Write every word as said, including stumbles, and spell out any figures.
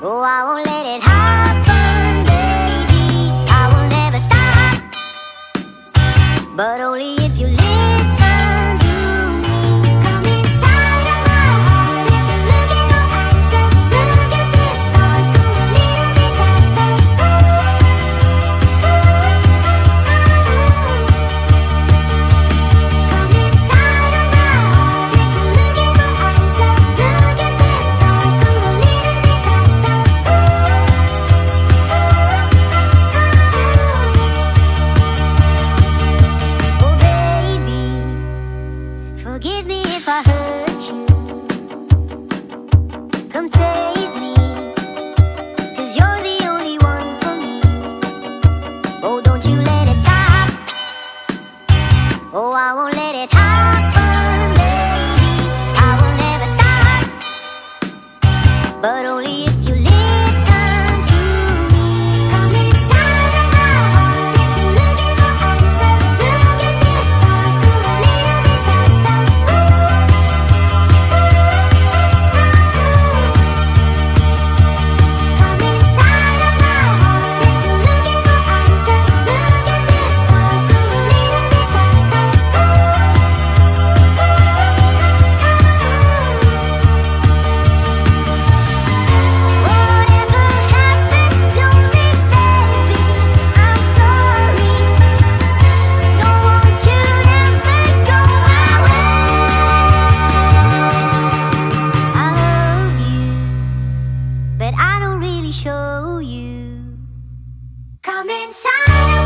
Oh, I won't let it happen, baby. I will never stop, but only if you listen to me. Come inside of my heart. If you're looking for answers, look at the stars. Go a little bit faster. Come inside of my heart. If you're looking for answers, look at the stars. Go a little bit faster. Oh, baby, forgive me if I hurt you. Come save me, 'cause you're the only one for me. Oh, don't you let it stop. Oh, I won't let it happen, baby. I will never stop, but only if you listen to me. Come inside of my heart. If you're looking for answers, look at the stars. Go a little bit faster. Come inside of my heart. If you're looking for answers, look at the stars. Go a little bit faster. Whatever happens to me, baby, I'm sorry. No one could ever go my way. I love you, but I don't really show you. Come inside.